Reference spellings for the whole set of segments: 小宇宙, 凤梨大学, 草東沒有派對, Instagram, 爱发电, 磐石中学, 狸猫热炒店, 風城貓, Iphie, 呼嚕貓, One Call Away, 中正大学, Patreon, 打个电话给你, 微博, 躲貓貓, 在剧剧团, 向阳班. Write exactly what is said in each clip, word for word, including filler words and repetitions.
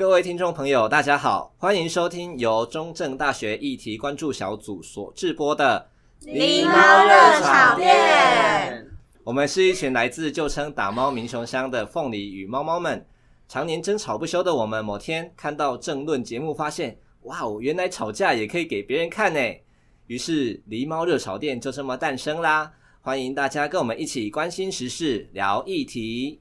各位听众朋友大家好，欢迎收听由中正大学议题关注小组所制播的狸猫热炒店。我们是一群来自旧称打猫民雄乡的凤梨与猫猫们，常年争吵不休的我们，某天看到政论节目发现，哇哦，原来吵架也可以给别人看耶，于是狸猫热炒店就这么诞生啦。欢迎大家跟我们一起关心时事，聊议题。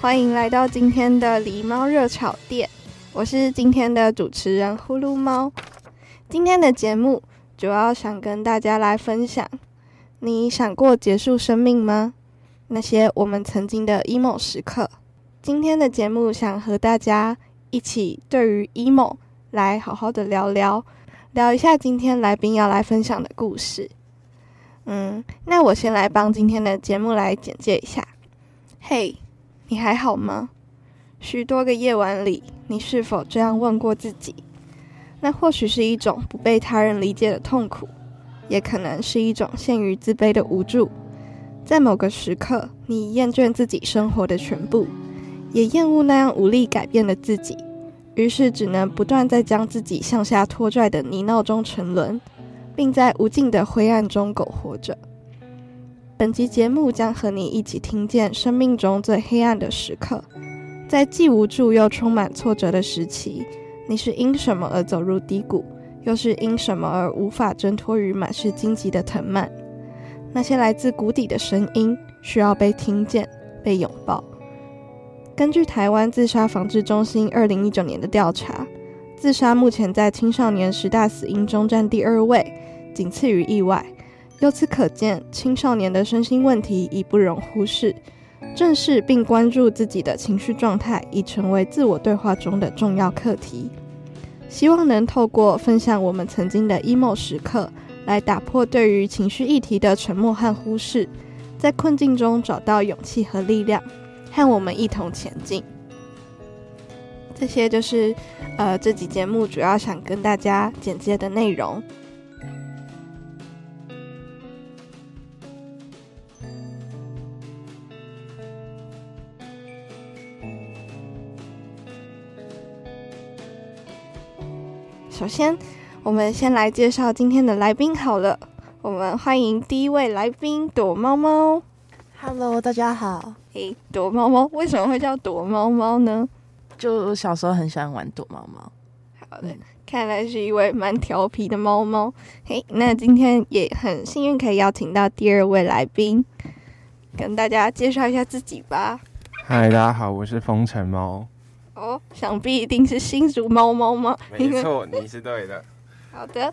欢迎来到今天的狸猫热炒店，我是今天的主持人呼噜猫。今天的节目主要想跟大家来分享，你想过结束生命吗？那些我们曾经的 emo 时刻。今天的节目想和大家一起对于 emo 来好好的聊聊，聊一下今天来宾要来分享的故事。嗯，那我先来帮今天的节目来简介一下。嘿、hey,你还好吗？许多个夜晚里，你是否这样问过自己？那或许是一种不被他人理解的痛苦，也可能是一种限于自卑的无助。在某个时刻，你厌倦自己生活的全部，也厌恶那样无力改变的自己，于是只能不断在将自己向下拖拽的泥淖中沉沦，并在无尽的灰暗中苟活着。本集节目将和你一起听见生命中最黑暗的时刻，在既无助又充满挫折的时期，你是因什么而走入低谷，又是因什么而无法挣脱于满是荆棘的藤蔓？那些来自谷底的声音需要被听见，被拥抱。根据台湾自杀防治中心二零一九年的调查，自杀目前在青少年十大死因中占第二位，仅次于意外。由此可见，青少年的身心问题已不容忽视，正视并关注自己的情绪状态已成为自我对话中的重要课题。希望能透过分享我们曾经的 emo 时刻，来打破对于情绪议题的沉默和忽视，在困境中找到勇气和力量，和我们一同前进。这些就是呃这集节目主要想跟大家简介的内容。首先，我们先来介绍今天的来宾好了。我们欢迎第一位来宾躲猫猫。Hello， 大家好。诶，躲猫猫为什么会叫躲猫猫呢？就小时候很喜欢玩躲猫猫。好的，看来是一位蛮调皮的猫猫。嘿，那今天也很幸运可以邀请到第二位来宾，跟大家介绍一下自己吧。嗨，大家好，我是风城猫。哦，想必一定是新竹猫猫吗？没错，你是对的。好的，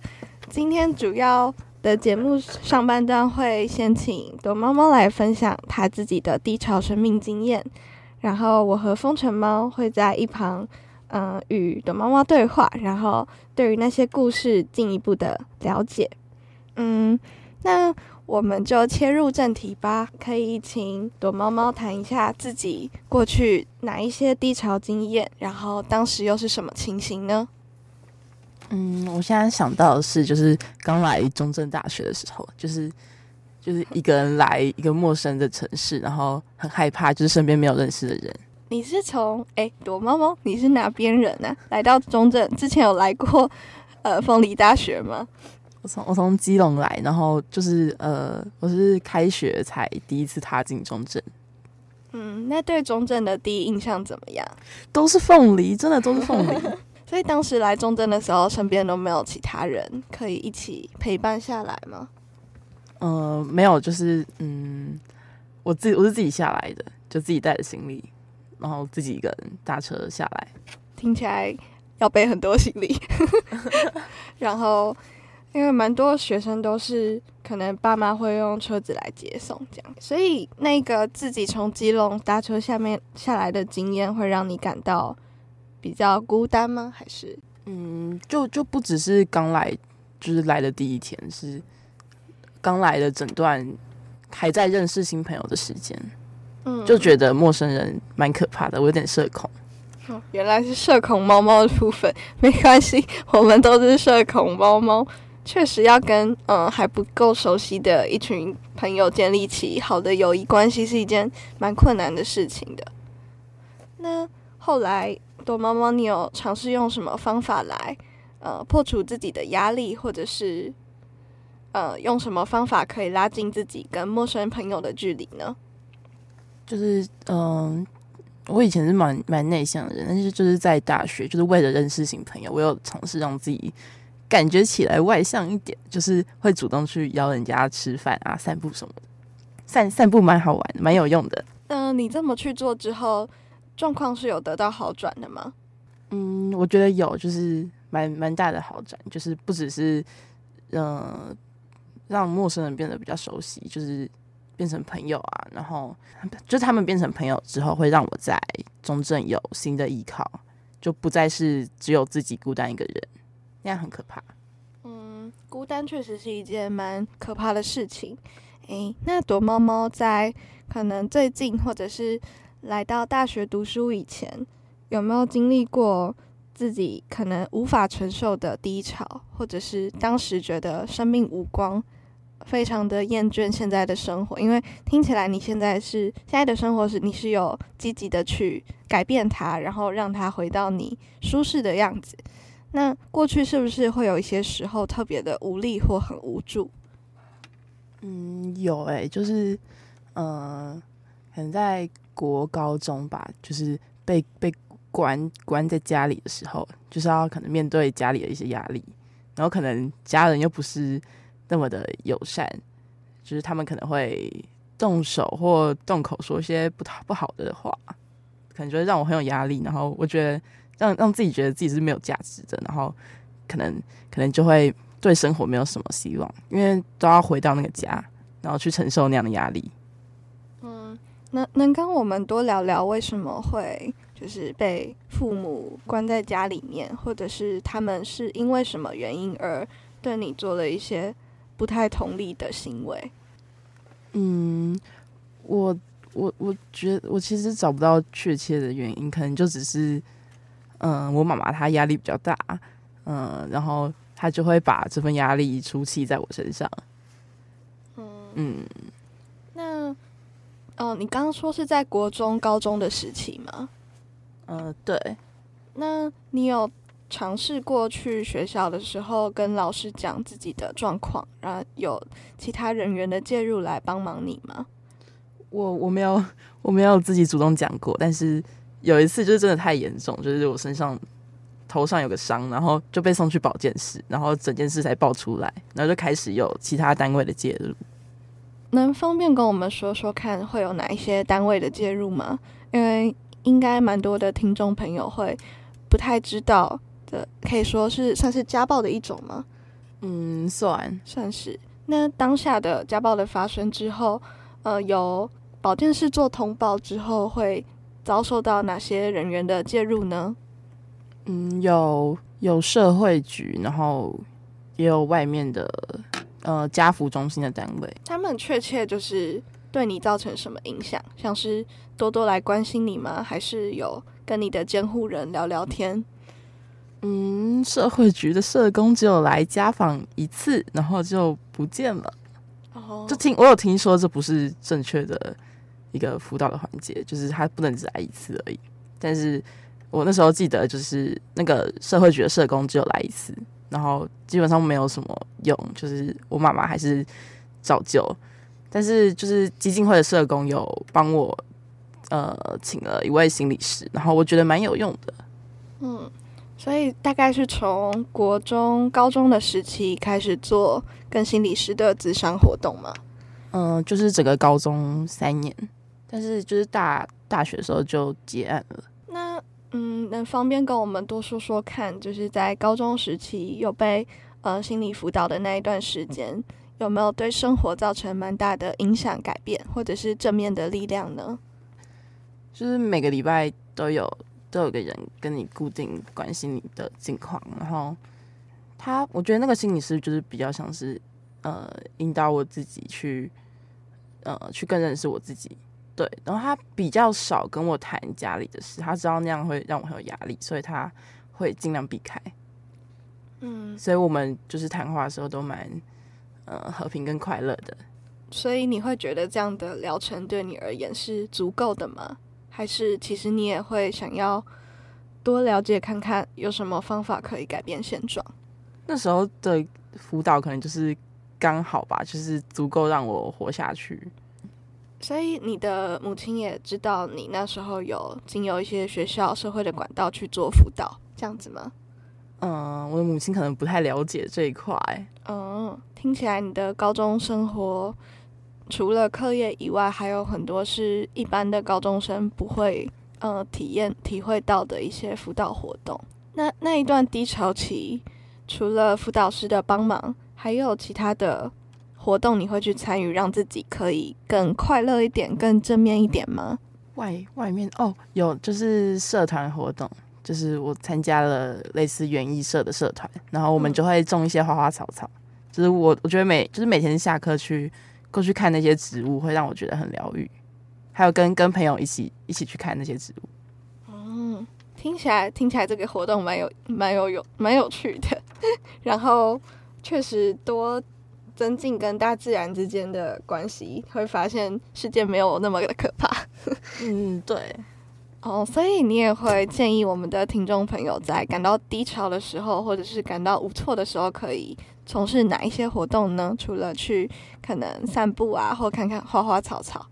今天主要的节目上半段会先请躲猫猫来分享他自己的低潮生命经验，然后我和风城猫会在一旁，嗯、呃，与躲猫猫对话，然后对于那些故事进一步的了解。嗯，那我们就切入正题吧，可以请躲猫猫谈一下自己过去哪一些低潮经验，然后当时又是什么情形呢？嗯，我现在想到的是，就是刚来中正大学的时候，就是就是一个人来一个陌生的城市，然后很害怕，就是身边没有认识的人。你是从哎躲猫猫，你是哪边人啊？来到中正之前有来过呃凤梨大学吗？我从我从基隆来，然后就是呃，我是开学才第一次踏进中正。嗯，那对中正的第一印象怎么样？都是凤梨，真的都是凤梨。所以当时来中正的时候，身边都没有其他人可以一起陪伴下来吗？呃，没有，就是嗯，我自己我是自己下来的，就自己带着行李，然后自己一个人搭车下来。听起来要背很多行李，然后。因为蛮多学生都是可能爸妈会用车子来接送这样，所以那个自己从基隆搭车下面下来的经验会让你感到比较孤单吗？还是嗯，就就不只是刚来，就是来的第一天，是刚来的整段还在认识新朋友的时间。嗯，就觉得陌生人蛮可怕的，我有点社恐。哦，原来是社恐猫猫的部分，没关系，我们都是社恐猫猫。确实要跟嗯还不够熟悉的一群朋友建立起好的友谊关系是一件蛮困难的事情的。那后来躲猫猫，你有尝试用什么方法来呃破除自己的压力，或者是呃用什么方法可以拉近自己跟陌生朋友的距离呢？就是嗯、呃，我以前是蛮蛮内向的人，但是就是在大学，就是为了认识新朋友，我有尝试让自己感觉起来外向一点，就是会主动去邀人家吃饭啊、散步什么的。散散步蛮好玩的，蛮有用的。嗯、呃，你这么去做之后，状况是有得到好转的吗？嗯，我觉得有，就是蛮蛮大的好转，就是不只是呃让陌生人变得比较熟悉，就是变成朋友啊，然后就是他们变成朋友之后，会让我在中正有新的依靠，就不再是只有自己孤单一个人。那样很可怕。嗯，孤单确实是一件蛮可怕的事情。诶，那躲猫猫在可能最近或者是来到大学读书以前，有没有经历过自己可能无法承受的低潮，或者是当时觉得生命无光，非常的厌倦现在的生活？因为听起来你现在是现在的生活是你是有积极的去改变它，然后让它回到你舒适的样子。那过去是不是会有一些时候特别的无力或很无助？嗯，有诶、欸，就是呃，可能在国高中吧，就是被被关关在家里的时候，就是要可能面对家里的一些压力，然后可能家人又不是那么的友善，就是他们可能会动手或动口说一些不不好的话，可能就会让我很有压力，然后我觉得。让让自己觉得自己是没有价值的，然后可能可能就会对生活没有什么希望，因为都要回到那个家，然后去承受那样的压力。嗯，能能跟我们多聊聊为什么会就是被父母关在家里面，或者是他们是因为什么原因而对你做了一些不太同理的行为？嗯，我我我觉得我其实找不到确切的原因，可能就只是。嗯，我妈妈她压力比较大，嗯，然后她就会把这份压力出气在我身上。嗯，嗯那，哦，你刚刚说是在国中、高中的时期吗？嗯，对。那你有尝试过去学校的时候跟老师讲自己的状况，然后有其他人员的介入来帮忙你吗？我我没有，我没有自己主动讲过，但是。有一次就是真的太严重，就是我身上头上有个伤，然后就被送去保健室，然后整件事才爆出来，然后就开始有其他单位的介入。能方便跟我们说说看会有哪一些单位的介入吗？因为应该蛮多的听众朋友会不太知道的，可以说是算是家暴的一种吗？嗯，算算是。那当下的家暴的发生之后，呃，由保健室做通报之后会。遭受到哪些人员的介入呢？嗯，有有社会局，然后也有外面的呃家扶中心的单位。他们确切就是对你造成什么影响？像是多多来关心你吗？还是有跟你的监护人聊聊天？嗯，社会局的社工只有来家访一次，然后就不见了。哦，就听我有听说，这不是正确的。一个辅导的环节，就是他不能只来一次而已。但是我那时候记得，就是那个社会局的社工只有来一次，然后基本上没有什么用，就是我妈妈还是照旧。但是就是基金会的社工有帮我，呃，请了一位心理师，然后我觉得蛮有用的。嗯，所以大概是从国中、高中的时期开始做跟心理师的咨商活动嘛？嗯、呃，就是整个高中三年。但是就是大大学的时候就结案了。那嗯，能方便跟我们多说说看，就是在高中时期有被呃心理辅导的那一段时间，有没有对生活造成蛮大的影响、改变，或者是正面的力量呢？就是每个礼拜都有都有个人跟你固定关心你的近况，然后他我觉得那个心理师就是比较像是呃引导我自己去呃去更认识我自己。对，然后他比较少跟我谈家里的事，他知道那样会让我很有压力，所以他会尽量避开。嗯，所以我们就是谈话的时候都蛮呃和平跟快乐的。所以你会觉得这样的疗程对你而言是足够的吗？还是其实你也会想要多了解看看有什么方法可以改变现状？那时候的辅导可能就是刚好吧，就是足够让我活下去。所以你的母亲也知道你那时候有经由一些学校社会的管道去做辅导这样子吗？嗯，我的母亲可能不太了解这一块。嗯，听起来你的高中生活除了课业以外还有很多是一般的高中生不会呃体验体会到的一些辅导活动。那那一段低潮期除了辅导师的帮忙还有其他的活动你会去参与让自己可以更快乐一点更正面一点吗？外外面哦有就是社团活动，就是我参加了类似园艺社的社团，然后我们就会种一些花花草草，嗯，就是我我觉得每就是每天下课去过去看那些植物会让我觉得很疗愈，还有跟跟朋友一起一起去看那些植物。嗯，听起来听起来这个活动蛮有蛮有有蛮有趣的，然后确实多增进跟大自然之间的关系，会发现世界没有那么的可怕。嗯，对。哦，所以你也会建议我们的听众朋友在感到低潮的时候，或者是感到无措的时候，可以从事哪一些活动呢？除了去可能散步啊，或看看花花草草。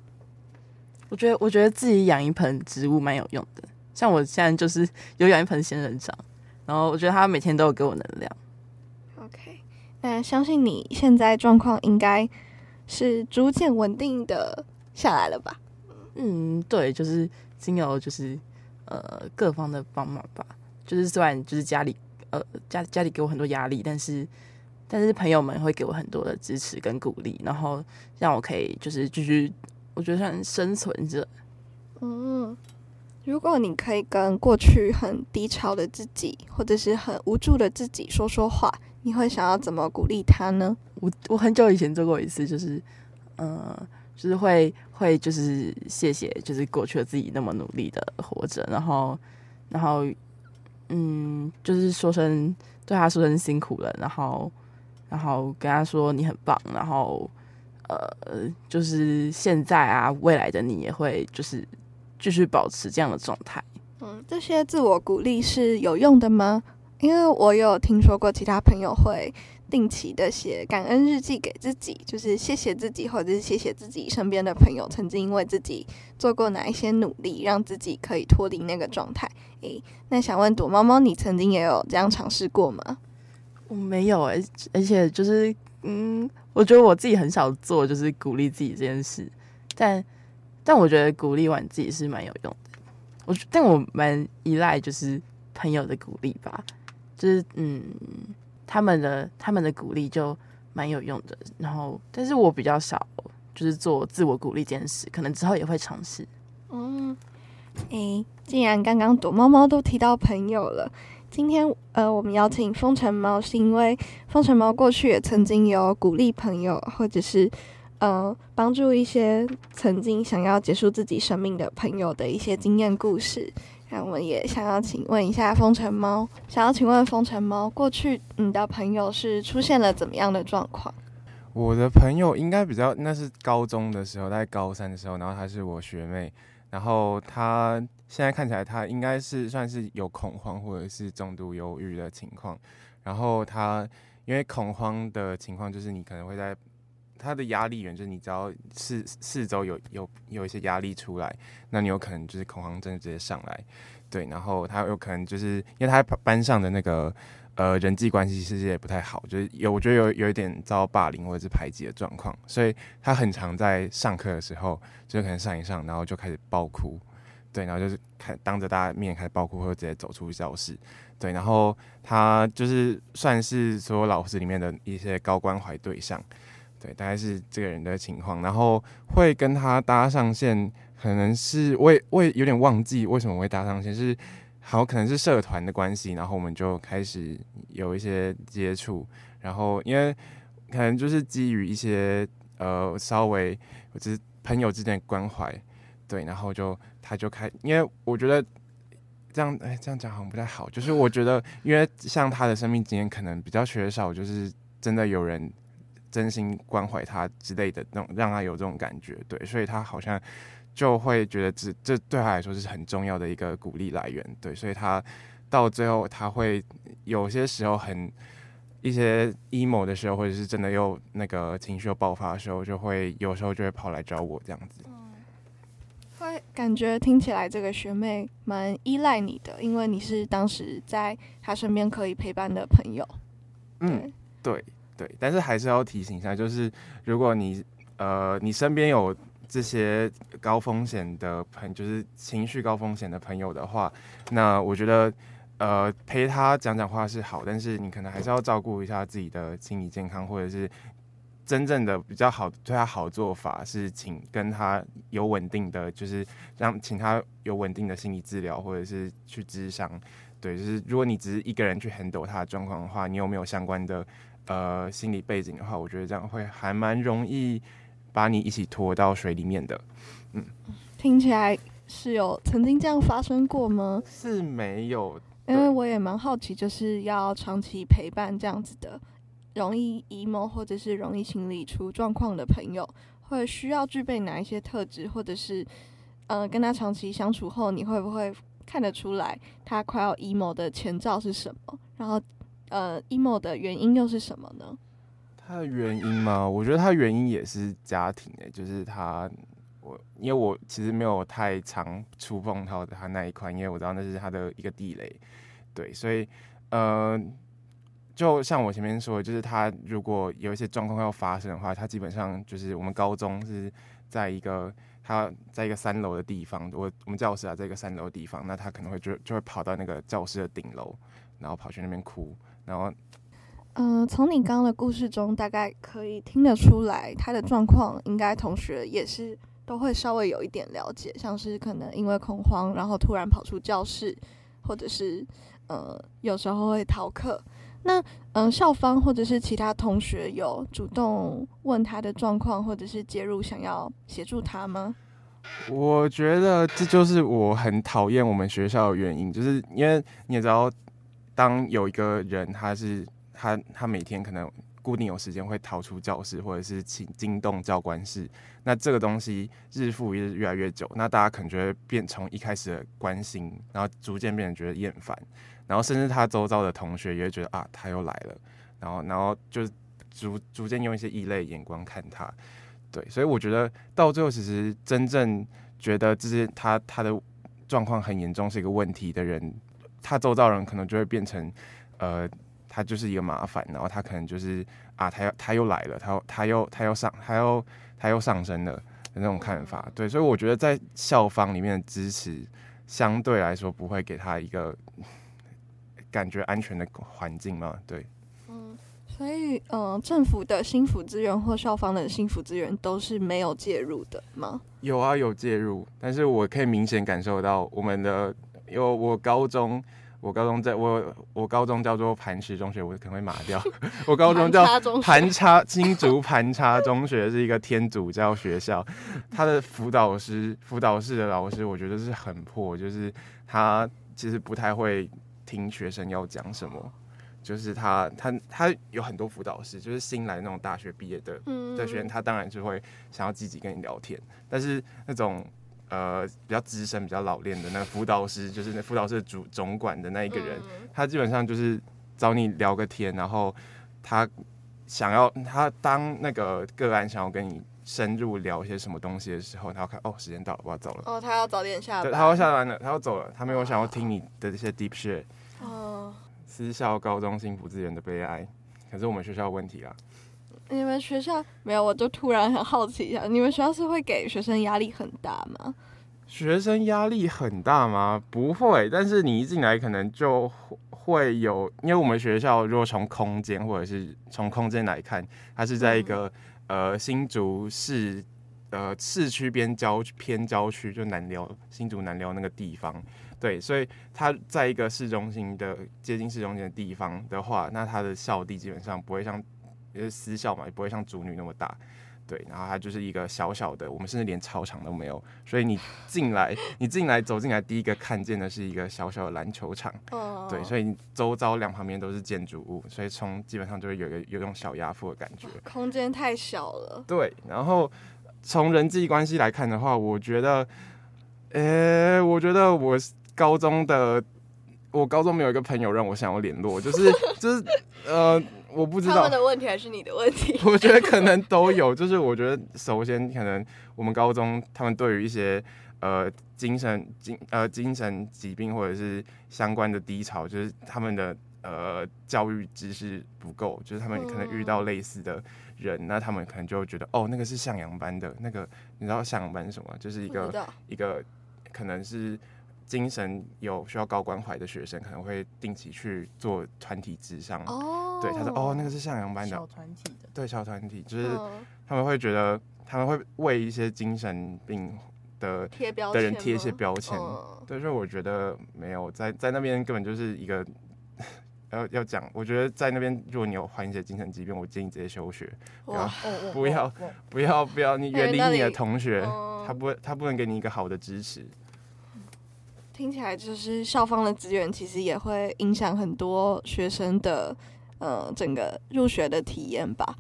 我觉得，我觉得自己养一盆植物蛮有用的。像我现在就是有养一盆仙人掌，然后我觉得它每天都有给我能量。OK， 那相信你现在状况应该是逐渐稳定的下来了吧？嗯，对，就是经由就是呃各方的帮忙吧。就是虽然就是家里呃家家里给我很多压力，但是。但是朋友们会给我很多的支持跟鼓励，然后让我可以就是继续，我觉得算生存着。嗯，如果你可以跟过去很低潮的自己，或者是很无助的自己说说话，你会想要怎么鼓励他呢？我我很久以前做过一次，就是呃，就是会会就是谢谢，就是过去的自己那么努力的活着，然后然后嗯，就是说声对他说声辛苦了，然后。然后跟他说你很棒，然后呃，就是现在啊，未来的你也会就是继续保持这样的状态。嗯，这些自我鼓励是有用的吗？因为我有听说过其他朋友会定期的写感恩日记给自己，就是谢谢自己，或者是谢谢自己身边的朋友曾经因为自己做过哪一些努力，让自己可以脱离那个状态。诶，那想问躲猫猫，你曾经也有这样尝试过吗？我没有哎、欸，而且就是嗯，我觉得我自己很少做，就是鼓励自己这件事，但但我觉得鼓励完自己是蛮有用的。我但我蛮依赖就是朋友的鼓励吧，就是嗯，他们的他们的鼓励就蛮有用的。然后，但是我比较少就是做自我鼓励这件事，可能之后也会尝试。嗯，哎，既然刚刚躲猫猫都提到朋友了。今天呃，我们邀请风城猫，是因为风城猫过去也曾经有鼓励朋友，或者是呃帮助一些曾经想要结束自己生命的朋友的一些经验故事。那我们也想要请问一下风城猫，想要请问风城猫，过去你的朋友是出现了怎么样的状况？我的朋友应该比较，那是高中的时候，大概高三的时候，然后她是我学妹，然后她。现在看起来他应该是算是有恐慌或者是重度忧郁的情况，然后他因为恐慌的情况就是你可能会在他的压力源，就是你只要四四周有有有一些压力出来，那你有可能就是恐慌症直接上来，对，然后他有可能就是因为他班上的那个呃人际关系其实也不太好，就是有我觉得有有一点遭霸凌或者是排挤的状况，所以他很常在上课的时候就可能上一上，然后就开始爆哭。对，然后就是当着大家面开始爆哭，或者直接走出教室。对，然后他就是算是所有老师里面的一些高关怀对象。对，大概是这个人的情况。然后会跟他搭上线，可能是我也我也有点忘记为什么会搭上线，是好可能是社团的关系，然后我们就开始有一些接触。然后因为可能就是基于一些呃稍微就是朋友之间的关怀。对，然后就他就开，因为我觉得这样，哎，这样讲好像不太好，就是我觉得，因为像他的生命经验可能比较缺少，就是真的有人真心关怀他之类的那种，让他有这种感觉，对，所以他好像就会觉得这这对他来说是很重要的一个鼓励来源，对，所以他到最后他会有些时候很一些 emo 的时候，或者是真的又那个情绪爆发的时候，就会有时候就会跑来找我这样子。会感觉听起来这个学妹蛮依赖你的，因为你是当时在她身边可以陪伴的朋友。嗯，对对，但是还是要提醒一下，就是如果你呃你身边有这些高风险的朋友，就是情绪高风险的朋友的话，那我觉得呃陪他讲讲话是好，但是你可能还是要照顾一下自己的心理健康，或者是。真正的比较好对他好做法是请跟他有稳定的，就是让请他有稳定的心理治疗，或者是去咨商。对，就是如果你只是一个人去 handle 他的状况的话，你有没有相关的呃心理背景的话，我觉得这样会还蛮容易把你一起拖到水里面的。嗯，听起来是有曾经这样发生过吗？是没有，因为我也蛮好奇，就是要长期陪伴这样子的。容易 emo 或者是容易心理出状况的朋友，会需要具备哪一些特质，或者是，呃，跟他长期相处后，你会不会看得出来他快要 emo 的前兆是什么？然后，呃 ，emo 的原因又是什么呢？他的原因吗？我觉得他的原因也是家庭诶、欸，就是他，我因为我其实没有太常触碰到他那一块，因为我知道那是他的一个地雷，对，所以，呃。就像我前面说的，就是他如果有一些状况要发生的话，他基本上就是我们高中是在一个他在一个三楼的地方，我我们教室啊在一个三楼的地方，那他可能会就就会跑到那个教室的顶楼，然后跑去那边哭，然后，呃，从你刚刚的故事中大概可以听得出来，他的状况应该同学也是都会稍微有一点了解，像是可能因为恐慌，然后突然跑出教室，或者是呃有时候会逃课。那嗯、呃，校方或者是其他同学有主动问他的状况，或者是介入想要协助他吗？我觉得这就是我很讨厌我们学校的原因，就是因为你也知道，当有一个人他是他他每天可能固定有时间会逃出教室，或者是惊动教官室，那这个东西日复一日越来越久，那大家可能就会变从一开始的关心，然后逐渐变得觉得厌烦。然后甚至他周遭的同学也会觉得啊，他又来了，然后然后就逐逐渐用一些异类眼光看他，对，所以我觉得到最后，其实真正觉得这是他他的状况很严重是一个问题的人，他周遭人可能就会变成呃，他就是一个麻烦，然后他可能就是啊，他又他又来了，他他又他又上他又他又上升了的那种看法，对，所以我觉得在校方里面的支持相对来说不会给他一个。感觉安全的环境吗？对，嗯，所以呃，政府的心辅资源或校方的心辅资源都是没有介入的吗？有啊，有介入，但是我可以明显感受到我们的，因为我高中，我高中在我我高中叫做磐石中学，我可能会麻掉，我高中叫磐叉新竹磐叉中学是一个天主教学校，他的辅导师辅导室的老师，我觉得是很破，就是他其实不太会。听学生要讲什么，就是他他他有很多辅导师，就是新来那种大学毕业的的学生，他当然就会想要积极跟你聊天。但是那种呃比较资深、比较老练的那个辅导师，就是那辅导室主总管的那一个人，他基本上就是找你聊个天，然后他想要他当那个个案想要跟你。深入聊一些什么东西的时候，然后看哦，时间到了，我要走了。哦，他要早点下班。对，他要下班了，他要走了，他没有想要听你的这些 deep shit。哦。私校高中心辅资源的悲哀，可是我们学校有问题啊。你们学校没有？我就突然很好奇一下，你们学校是会给学生压力很大吗？学生压力很大吗？不会，但是你一进来可能就会有，因为我们学校如果从空间或者是从空间来看，它是在一个。嗯呃，新竹市，呃，市区边郊偏郊区就南寮，新竹南寮那个地方，对，所以它在一个市中心的接近市中心的地方的话，那它的校地基本上不会像，因为私校嘛，也不会像竹女那么大，对，然后它就是一个小小的，我们甚至连操场都没有，所以你进来，你进来走进来，第一个看见的是一个小小的篮球场， oh. 对，所以周遭两旁边都是建筑物，所以从基本上就会有一个有一种小压迫的感觉，空间太小了。对，然后从人际关系来看的话，我觉得，诶，我觉得我高中的。我高中没有一个朋友让我想要联络，就是就是呃，我不知道他们的问题还是你的问题，我觉得可能都有。就是我觉得首先可能我们高中他们对于一些呃精神精呃精神疾病或者是相关的低潮，就是他们的呃教育知识不够，就是他们可能遇到类似的人，嗯、那他们可能就会觉得哦，那个是向阳班的那个，你知道向阳班是什么？就是一个一个可能是。精神有需要高关怀的学生可能会定期去做团体諮商、oh, 对，他说哦，那个是向阳班的小团体的，对，小团体就是他们会觉得他们会为一些精神病的的人贴一些标签，对，所以我觉得没有在在那边根本就是一个要要讲，我觉得在那边如果你有患一些精神疾病，我建议直接休学，不要不要不要不要你远离你的同学，他不他不能给你一个好的支持。听起来就是校方的资源其实也会影响很多学生的呃整个入学的体验吧。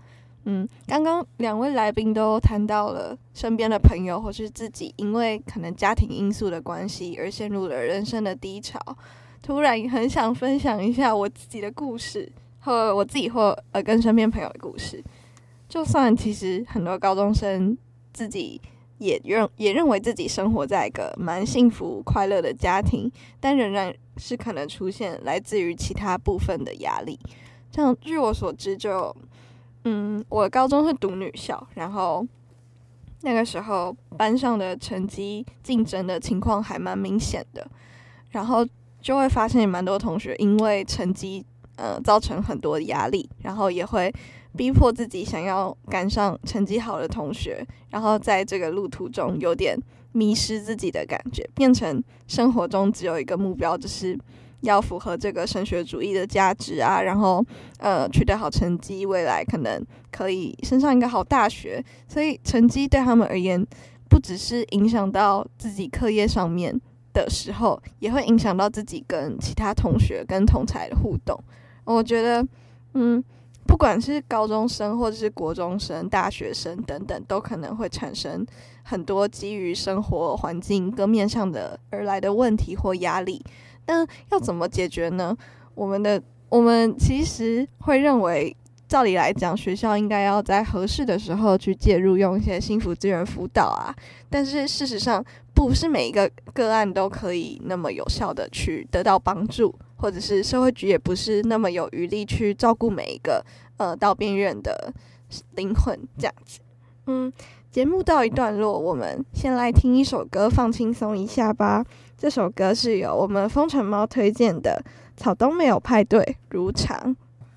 嗯，刚刚两位来宾都谈到了身边的朋友或是自己因为可能家庭因素的关系而陷入了人生的低潮。突然很想分享一下我自己的故事，和我自己或呃跟身边朋友的故事。就算其实很多高中生自己。也认也认为自己生活在一个蛮幸福快乐的家庭，但仍然是可能出现来自于其他部分的压力。像据我所知就，就嗯，我高中是读女校，然后那个时候班上的成绩竞争的情况还蛮明显的，然后就会发现蛮多同学因为成绩呃造成很多压力，然后也会。逼迫自己想要赶上成绩好的同学，然后在这个路途中有点迷失自己的感觉，变成生活中只有一个目标，就是要符合这个升学主义的价值啊，然后呃取得好成绩，未来可能可以升上一个好大学。所以成绩对他们而言，不只是影响到自己课业上面的时候，也会影响到自己跟其他同学跟同侪的互动。我觉得，嗯。不管是高中生或者是国中生、大学生等等，都可能会产生很多基于生活环境各面上的而来的问题或压力。那要怎么解决呢？我们的我们其实会认为，照理来讲，学校应该要在合适的时候去介入，用一些幸福资源辅导啊。但是事实上，不是每一个个案都可以那么有效的去得到帮助。或者是社会局也不是那么有余力去照顾每一个呃到边缘的灵魂这样子。嗯，节目到一段落，我们先来听一首歌放轻松一下吧。这首歌是由我们风城猫推荐的《草东没有派对如常》。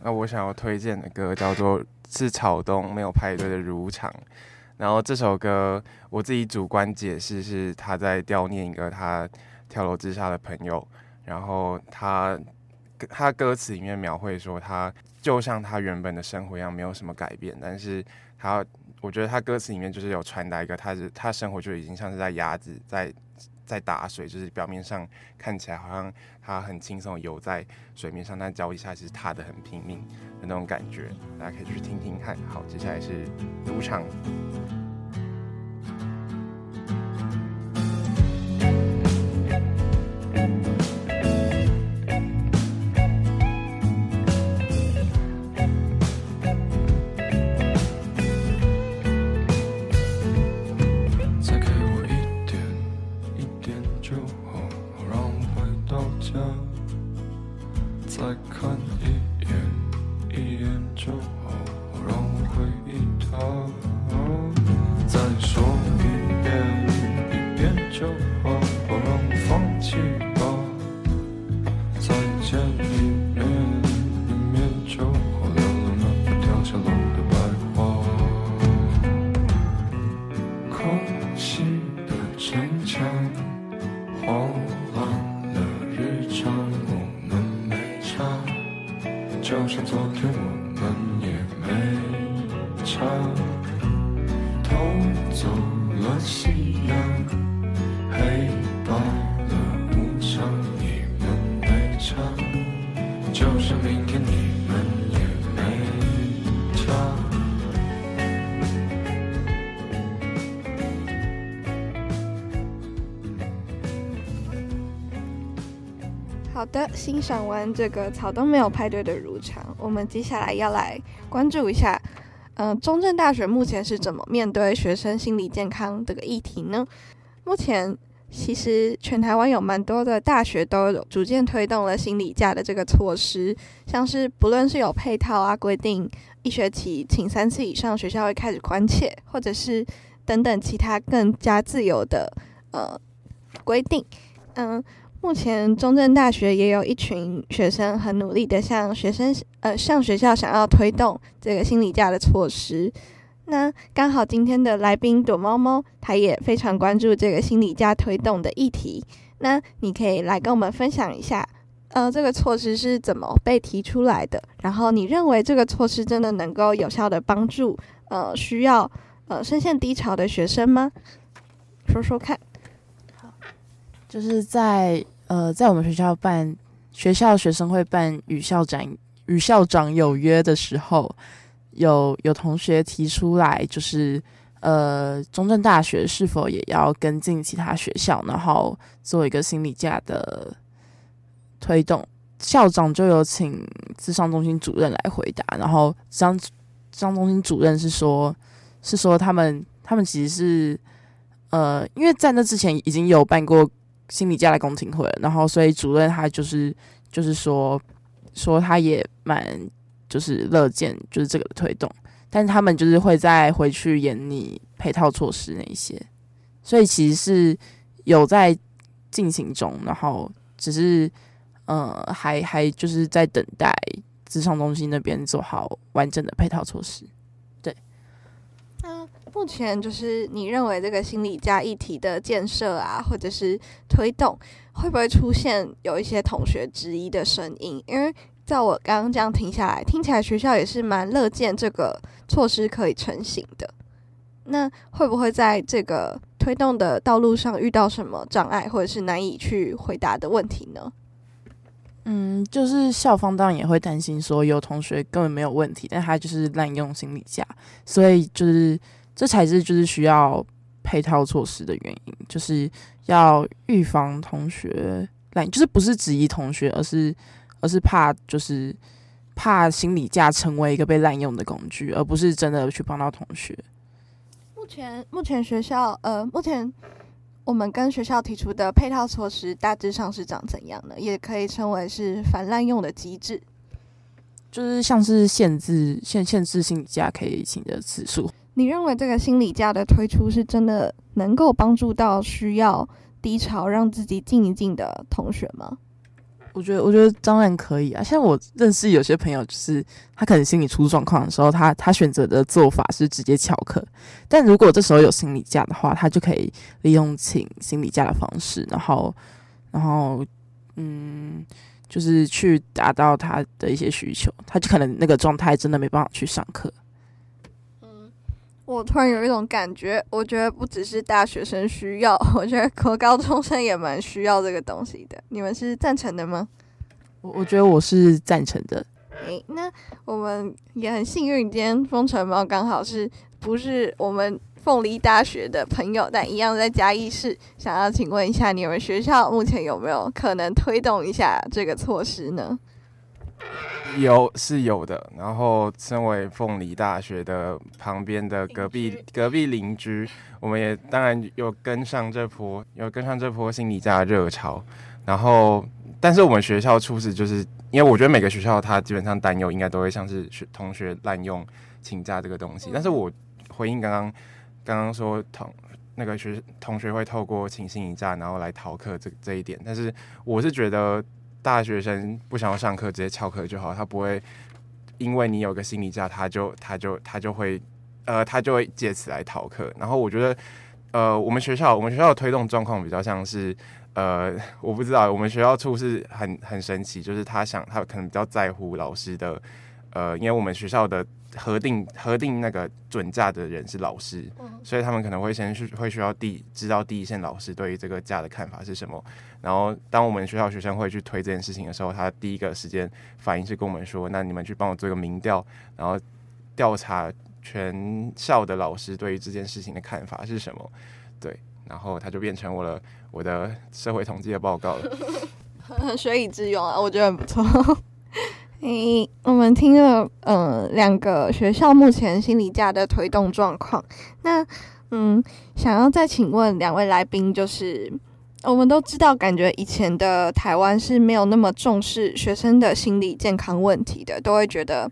那我想要推荐的歌叫做是草东没有派对的如常。然后这首歌我自己主观解释是他在悼念一个他跳楼自杀的朋友。然后他他歌词里面描绘说，他就像他原本的生活一样，没有什么改变。但是他，我觉得他歌词里面就是有传达一个，他是他生活就已经像是在鸭子在在打水，就是表面上看起来好像他很轻松游在水面上，但脚底下其实踏得很拼命的那种感觉。大家可以去听听看。好，接下来是赌场。就像昨天我们也没差。好的，欣赏完这个草东没有派对的如常，我们接下来要来关注一下，呃，中正大学目前是怎么面对学生心理健康这个议题呢？目前其实全台湾有蛮多的大学都有逐渐推动了心理假的这个措施，像是不论是有配套啊规定一学期请三次以上学校会开始宽限，或者是等等其他更加自由的呃规定。嗯，目前中正大学也有一群学生很努力的向学生呃向学校想要推动这个心理假的措施。那刚好今天的来宾躲猫猫，他也非常关注这个心理假推动的议题。那你可以来跟我们分享一下，呃，这个措施是怎么被提出来的？然后你认为这个措施真的能够有效的帮助呃需要呃深陷低潮的学生吗？说说看。好，就是在呃在我们学校办学校学生会办与校长与校长有约的时候。有有同学提出来，就是呃，中正大学是否也要跟进其他学校，然后做一个心理假的推动？校长就有请咨商中心主任来回答，然后咨商咨商中心主任是说，是说他们他们其实是呃，因为在那之前已经有办过心理假的公听会了，然后所以主任他就是就是说说他也蛮。就是乐见就是这个推动，但他们就是会再回去研拟配套措施那一些，所以其实是有在进行中，然后只是呃还还就是在等待咨商中心那边做好完整的配套措施。对，那目前就是你认为这个心理假议题的建设啊，或者是推动，会不会出现有一些同学质疑的声音？因为在我刚刚这样听下来，听起来学校也是蛮乐见这个措施可以成型的。那会不会在这个推动的道路上遇到什么障碍，或者是难以去回答的问题呢？嗯，就是校方当然也会担心说有同学根本没有问题，但他就是滥用心理假，所以就是这才是就是需要配套措施的原因，就是要预防同学滥，就是不是质疑同学，而是。而是怕就是怕心理假成为一个被滥用的工具，而不是真的去帮到同学。目前目前学校呃，目前我们跟学校提出的配套措施大致上是长怎样的？也可以称为是反滥用的机制，就是像是限制限限制心理假可以请的次数。你认为这个心理假的推出是真的能够帮助到需要低潮让自己静一静的同学吗？我觉得，我觉得当然可以啊。像我认识有些朋友，就是他可能心理出状况的时候，他他选择的做法是直接翘课。但如果这时候有心理假的话，他就可以利用请心理假的方式，然后，然后，嗯，就是去达到他的一些需求。他就可能那个状态真的没办法去上课。嗯，我突然有一种感觉，我觉得不只是大学生需要，我觉得国高中生也蛮需要这个东西的。你们是赞成的吗？我我觉得我是赞成的。诶，那我们也很幸运，今天风城猫刚好是不是我们凤梨大学的朋友，但一样在嘉义市。想要请问一下，你们学校目前有没有可能推动一下这个措施呢？有是有的，然后身为凤梨大学的旁边的隔壁隔壁邻居，我们也当然有跟上这波有跟上这波心理假热潮，然后但是我们学校初始就是因为我觉得每个学校它基本上担忧应该都会像是学同学滥用请假这个东西，但是我回应刚刚刚刚说同那个学同学会透过请心理假然后来逃课这这一点，但是我是觉得。大学生不想要上课，直接翘课就好。他不会因为你有个心理假，他就他就他就会呃，他就会借此来逃课。然后我觉得，呃，我们学校我们学校的推动状况比较像是，呃，我不知道我们学校处是很很神奇，就是他想他可能比较在乎老师的，呃，因为我们学校的核定核定那个准假的人是老师，所以他们可能会先会需要第知道第一线老师对于这个假的看法是什么。然后，当我们学校学生会去推这件事情的时候，他第一个时间反应是跟我们说：“那你们去帮我做一个民调，然后调查全校的老师对于这件事情的看法是什么。”对，然后他就变成我的我的社会统计的报告了。学以致用啊，我觉得很不错。诶，我们听了呃两个学校目前心理假的推动状况，那嗯，想要再请问两位来宾，就是我们都知道，感觉以前的台湾是没有那么重视学生的心理健康问题的，都会觉得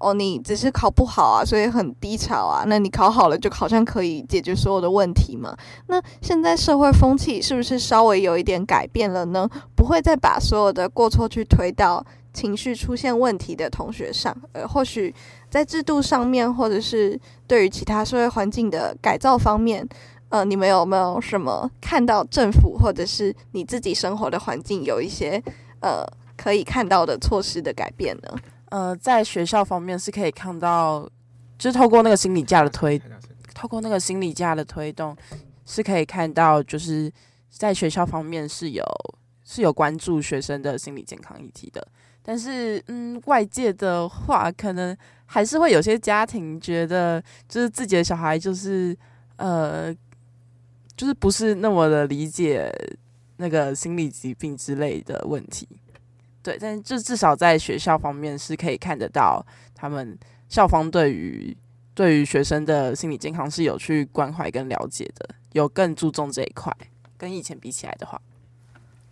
哦，你只是考不好啊，所以很低潮啊，那你考好了就好像可以解决所有的问题嘛。那现在社会风气是不是稍微有一点改变了呢？不会再把所有的过错去推到情绪出现问题的同学上，呃，或许在制度上面，或者是对于其他社会环境的改造方面，呃，你们有没有什么看到政府或者是你自己生活的环境有一些呃可以看到的措施的改变呢？呃，在学校方面是可以看到，就是透过那个心理假的推，透过那个心理假的推动，是可以看到，就是在学校方面是有是有关注学生的心理健康议题的。但是，嗯，外界的话，可能还是会有些家庭觉得，就是自己的小孩就是，呃，就是不是那么的理解那个心理疾病之类的问题。对，但就至少在学校方面是可以看得到，他们校方对于对于学生的心理健康是有去关怀跟了解的，有更注重这一块，跟以前比起来的话。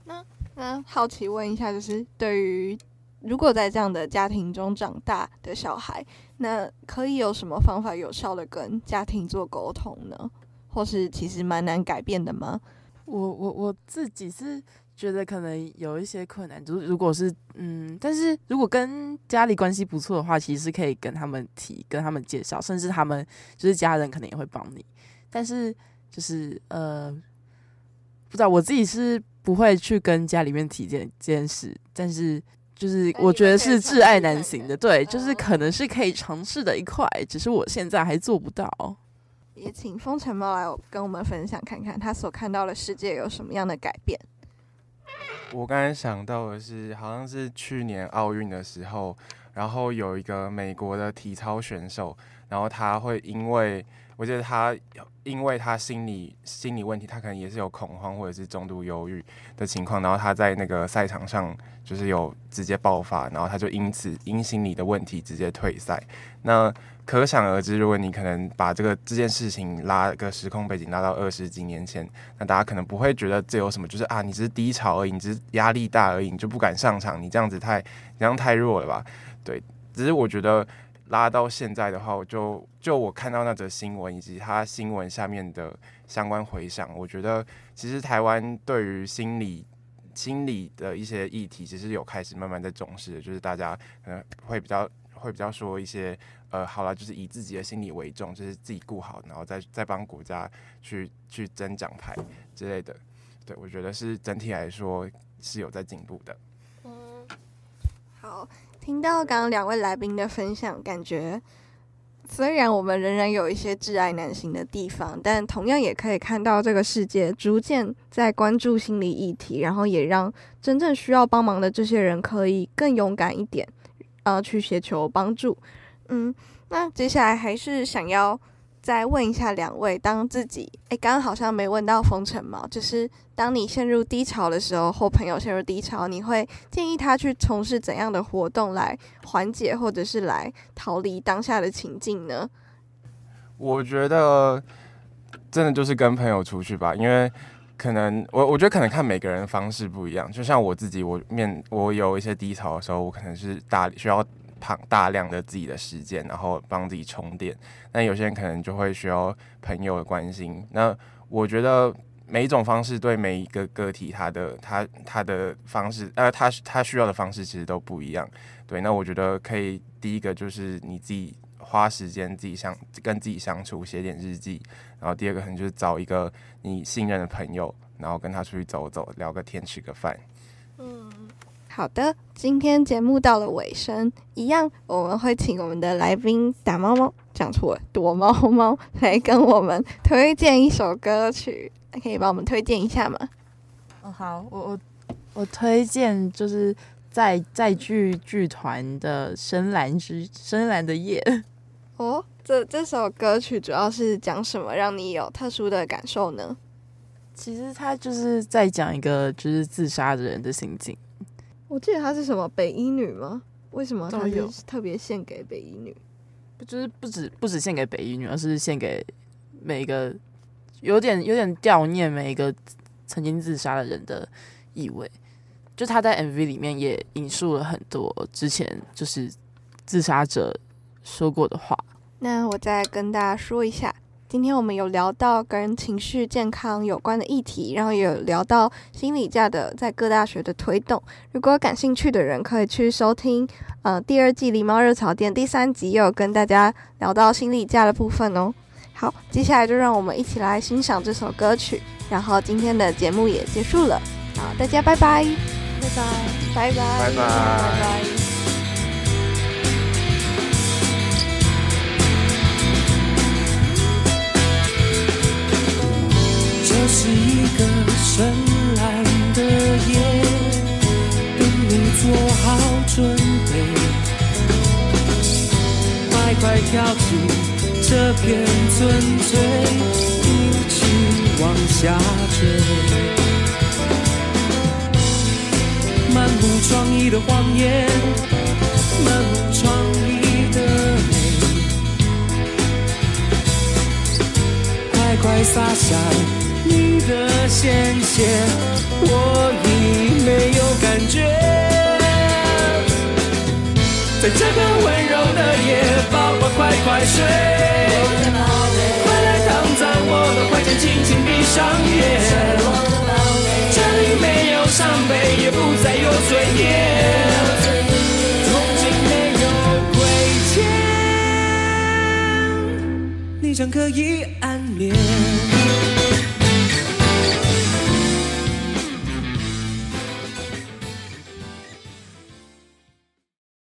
那那好奇问一下，就是对于如果在这样的家庭中长大的小孩，那可以有什么方法有效的跟家庭做沟通呢？或是其实蛮难改变的吗？我我我自己是觉得可能有一些困难，如果是嗯，但是如果跟家里关系不错的话，其实是可以跟他们提，跟他们介绍，甚至他们就是家人可能也会帮你。但是就是呃，不知道，我自己是不会去跟家里面提这件事，但是就是我觉得是挚爱难行的，对，就是可能是可以尝试的一块，只是我现在还做不到。也请风城猫来跟我们分享看看他所看到的世界有什么样的改变。我刚才想到的是，好像是去年奥运的时候，然后有一个美国的体操选手，然后他会因为我觉得他因为他心理心理问题，他可能也是有恐慌或者是中度忧郁的情况，然后他在那个赛场上就是有直接爆发，然后他就因此因心理的问题直接退赛。那可想而知，如果你可能把这个这件事情拉个时空背景拉到二十几年前，那大家可能不会觉得这有什么，就是啊，你只是低潮而已，你只是压力大而已，你就不敢上场，你这样子太你这样太弱了吧？对，只是我觉得。拉到现在的话，我就就我看到那则新闻以及他新闻下面的相关回响，我觉得其实台湾对于心理心理的一些议题，其实有开始慢慢在重视的，就是大家可能会比较会比较说一些呃，好啦，就是以自己的心理为重，就是自己顾好，然后再再帮国家去去争奖牌之类的。对，我觉得是整体来说是有在进步的。嗯，好。听到刚刚两位来宾的分享，感觉虽然我们仍然有一些挚爱难行的地方，但同样也可以看到这个世界逐渐在关注心理议题，然后也让真正需要帮忙的这些人可以更勇敢一点，呃，去寻求帮助。嗯，那接下来还是想要再问一下两位，当自己哎，刚刚好像没问到风城猫，就是当你陷入低潮的时候，或朋友陷入低潮，你会建议他去从事怎样的活动来缓解，或者是来逃离当下的情境呢？我觉得真的就是跟朋友出去吧，因为可能我我觉得可能看每个人方式不一样，就像我自己，我面我有一些低潮的时候，我可能是大需要。大量的自己的时间，然后帮自己充电。那有些人可能就会需要朋友的关心。那我觉得每一种方式对每一个个体他的他他的方式，呃，他他需要的方式其实都不一样。对，那我觉得可以第一个就是你自己花时间自己相跟自己相处，写点日记。然后第二个可能就是找一个你信任的朋友，然后跟他出去走走，聊个天，吃个饭。好的，今天节目到了尾声，一样我们会请我们的来宾打猫猫，讲错了，躲猫猫来跟我们推荐一首歌曲，可以帮我们推荐一下吗？哦，好，我我我推荐就是在在剧剧团的《深蓝之深蓝的夜》。哦，这这首歌曲主要是讲什么？让你有特殊的感受呢？其实它就是在讲一个就是自杀的人的心境。我记得她是什么北一女吗？为什么她是特别献给北一女？就是不止不止献给北一女，而是献给每一个有点有点悼念每一个曾经自杀的人的意味。就她在 M V 里面也引述了很多之前就是自杀者说过的话。那我再跟大家说一下，今天我们有聊到跟情绪健康有关的议题，然后也有聊到心理假的在各大学的推动。如果感兴趣的人可以去收听呃第二季狸猫热草店第三集，也有跟大家聊到心理假的部分哦。好，接下来就让我们一起来欣赏这首歌曲，然后今天的节目也结束了。好，大家拜拜，拜拜，拜拜，拜拜。这是一个深蓝的夜，等你做好准备，快快跳进这片村醉，一起往下坠。漫无创意的谎言，漫无创意的泪，快快撒下你的鲜血，我已没有感觉。在这个温柔的夜，宝宝快快睡，快来躺在我的怀间，轻轻闭上眼。这里没有伤悲，也不再有罪孽，从今没有亏欠，你将可以安眠。